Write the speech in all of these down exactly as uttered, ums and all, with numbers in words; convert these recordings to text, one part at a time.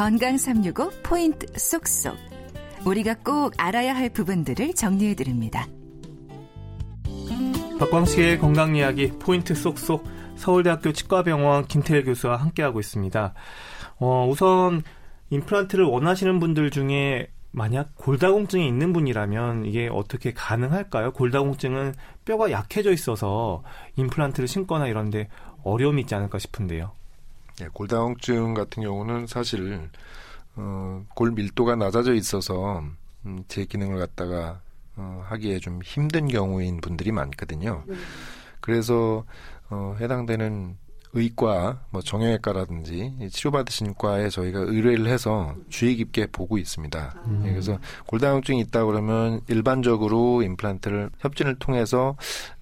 건강 삼육오 포인트 쏙쏙. 우리가 꼭 알아야 할 부분들을 정리해드립니다. 박광식의 건강이야기 포인트 쏙쏙. 서울대학교 치과병원 김태일 교수와 함께하고 있습니다. 어, 우선 임플란트를 원하시는 분들 중에 만약 골다공증이 있는 분이라면 이게 어떻게 가능할까요? 골다공증은 뼈가 약해져 있어서 임플란트를 심거나 이런 데 어려움이 있지 않을까 싶은데요. 네, 골다공증 같은 경우는 사실 어, 골 밀도가 낮아져 있어서 음, 제 기능을 갖다가 어, 하기에 좀 힘든 경우인 분들이 많거든요. 네. 그래서 어, 해당되는 의과, 뭐 정형외과라든지 치료받으신 과에 저희가 의뢰를 해서 주의 깊게 보고 있습니다. 음. 그래서 골다공증이 있다 그러면 일반적으로 임플란트를 협진을 통해서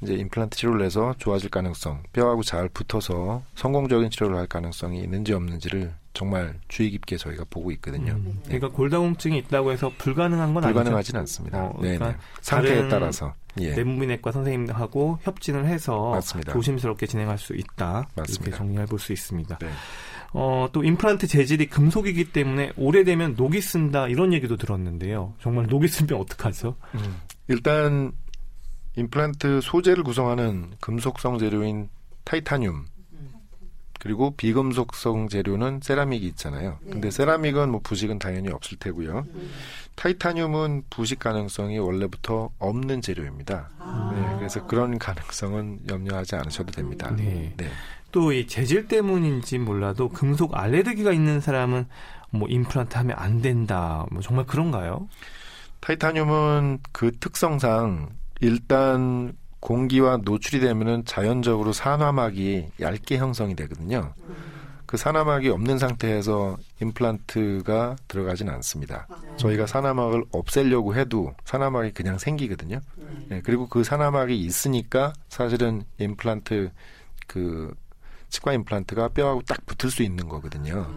이제 임플란트 치료를 해서 좋아질 가능성, 뼈하고 잘 붙어서 성공적인 치료를 할 가능성이 있는지 없는지를 정말 주의 깊게 저희가 보고 있거든요. 음. 네. 그러니까 골다공증이 있다고 해서 불가능한 건 불가능하진 아니죠? 않습니다. 어, 그러니까 상태에 따라서 예. 내분비내과 선생님하고 협진을 해서 맞습니다. 조심스럽게 진행할 수 있다. 맞습니다. 이렇게 정리해 볼 수 있습니다. 네. 어, 또 임플란트 재질이 금속이기 때문에 오래되면 녹이 쓴다 이런 얘기도 들었는데요. 정말 녹이 쓰면 어떡하죠? 음. 일단 임플란트 소재를 구성하는 금속성 재료인 타이타늄 그리고 비금속성 재료는 세라믹이 있잖아요. 네. 근데 세라믹은 뭐 부식은 당연히 없을 테고요. 네. 타이타늄은 부식 가능성이 원래부터 없는 재료입니다. 아. 네, 그래서 그런 가능성은 염려하지 않으셔도 됩니다. 네. 네. 또 이 재질 때문인지 몰라도 금속 알레르기가 있는 사람은 뭐 임플란트 하면 안 된다. 뭐 정말 그런가요? 타이타늄은 그 특성상 일단 공기와 노출이 되면은 자연적으로 산화막이 얇게 형성이 되거든요. 그 산화막이 없는 상태에서 임플란트가 들어가진 않습니다. 저희가 산화막을 없애려고 해도 산화막이 그냥 생기거든요. 네, 그리고 그 산화막이 있으니까 사실은 임플란트, 그 치과 임플란트가 뼈하고 딱 붙을 수 있는 거거든요.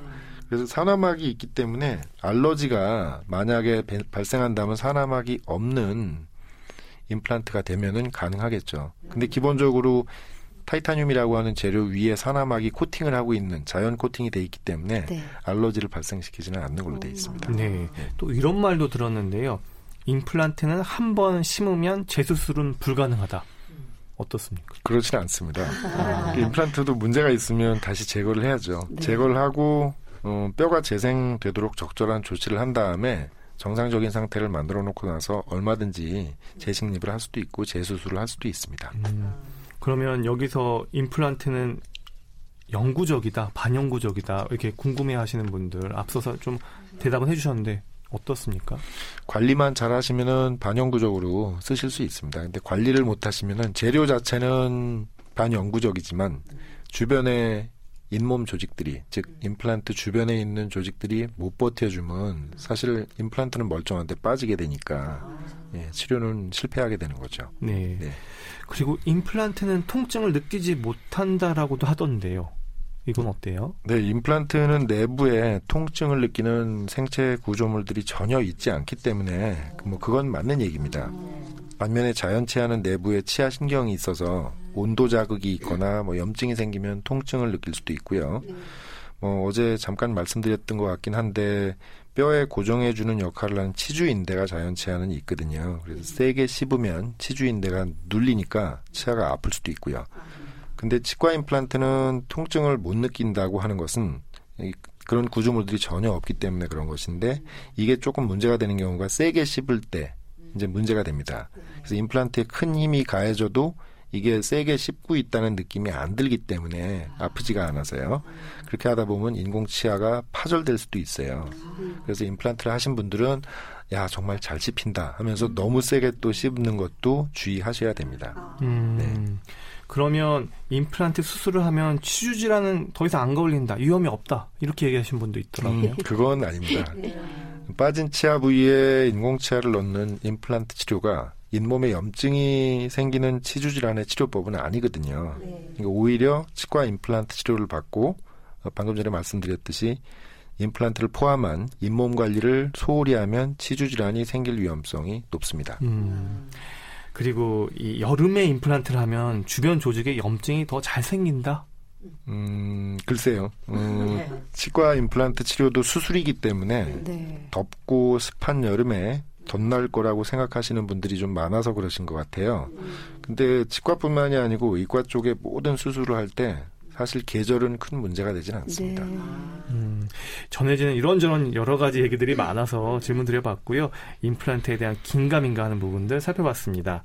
그래서 산화막이 있기 때문에 알러지가 만약에 배, 발생한다면 산화막이 없는 임플란트가 되면은 가능하겠죠. 근데 기본적으로 타이타늄이라고 하는 재료 위에 산화막이 코팅을 하고 있는 자연 코팅이 돼 있기 때문에 네. 알러지를 발생시키지는 않는 걸로 돼 있습니다. 네. 또 이런 말도 들었는데요. 임플란트는 한 번 심으면 재수술은 불가능하다. 어떻습니까? 그렇진 않습니다. 아. 임플란트도 문제가 있으면 다시 제거를 해야죠. 네. 제거를 하고 어, 뼈가 재생되도록 적절한 조치를 한 다음에 정상적인 상태를 만들어 놓고 나서 얼마든지 재식립을 할 수도 있고 재수술을 할 수도 있습니다. 음, 그러면 여기서 임플란트는 영구적이다, 반영구적이다 이렇게 궁금해하시는 분들 앞서서 좀 대답은 해주셨는데 어떻습니까? 관리만 잘 하시면은 반영구적으로 쓰실 수 있습니다. 근데 관리를 못 하시면은 재료 자체는 반영구적이지만 주변에 잇몸 조직들이, 즉 임플란트 주변에 있는 조직들이 못 버텨주면 사실 임플란트는 멀쩡한데 빠지게 되니까 예, 치료는 실패하게 되는 거죠. 네. 네. 그리고 임플란트는 통증을 느끼지 못한다라고도 하던데요. 이건 어때요? 네, 임플란트는 내부에 통증을 느끼는 생체 구조물들이 전혀 있지 않기 때문에 뭐 그건 맞는 얘기입니다. 반면에 자연치아는 내부에 치아 신경이 있어서 온도 자극이 있거나 뭐 염증이 생기면 통증을 느낄 수도 있고요. 뭐 어제 잠깐 말씀드렸던 것 같긴 한데 뼈에 고정해주는 역할을 하는 치주인대가 자연치아는 있거든요. 그래서 세게 씹으면 치주인대가 눌리니까 치아가 아플 수도 있고요. 근데 치과 임플란트는 통증을 못 느낀다고 하는 것은 그런 구조물들이 전혀 없기 때문에 그런 것인데 이게 조금 문제가 되는 경우가 세게 씹을 때 이제 문제가 됩니다. 그래서 임플란트에 큰 힘이 가해져도 이게 세게 씹고 있다는 느낌이 안 들기 때문에 아프지가 않아서요. 그렇게 하다 보면 인공치아가 파절될 수도 있어요. 그래서 임플란트를 하신 분들은 야 정말 잘 씹힌다 하면서 너무 세게 또 씹는 것도 주의하셔야 됩니다. 음, 네. 그러면 임플란트 수술을 하면 치주질환은 더 이상 안 걸린다, 위험이 없다 이렇게 얘기하신 분도 있더라고요. 음, 그건 아닙니다. 빠진 치아 부위에 인공치아를 넣는 임플란트 치료가 잇몸에 염증이 생기는 치주질환의 치료법은 아니거든요. 그러니까 오히려 치과 임플란트 치료를 받고 방금 전에 말씀드렸듯이 임플란트를 포함한 잇몸 관리를 소홀히 하면 치주질환이 생길 위험성이 높습니다. 음, 그리고 이 여름에 임플란트를 하면 주변 조직에 염증이 더 잘 생긴다? 음, 글쎄요. 음, 네. 치과 임플란트 치료도 수술이기 때문에 네. 덥고 습한 여름에 덧날 거라고 생각하시는 분들이 좀 많아서 그러신 것 같아요. 음. 근데 치과뿐만이 아니고 의과 쪽에 모든 수술을 할 때 사실 계절은 큰 문제가 되진 않습니다. 네. 음, 전해지는 이런저런 여러 가지 얘기들이 많아서 질문 드려봤고요. 임플란트에 대한 긴가민가 하는 부분들 살펴봤습니다.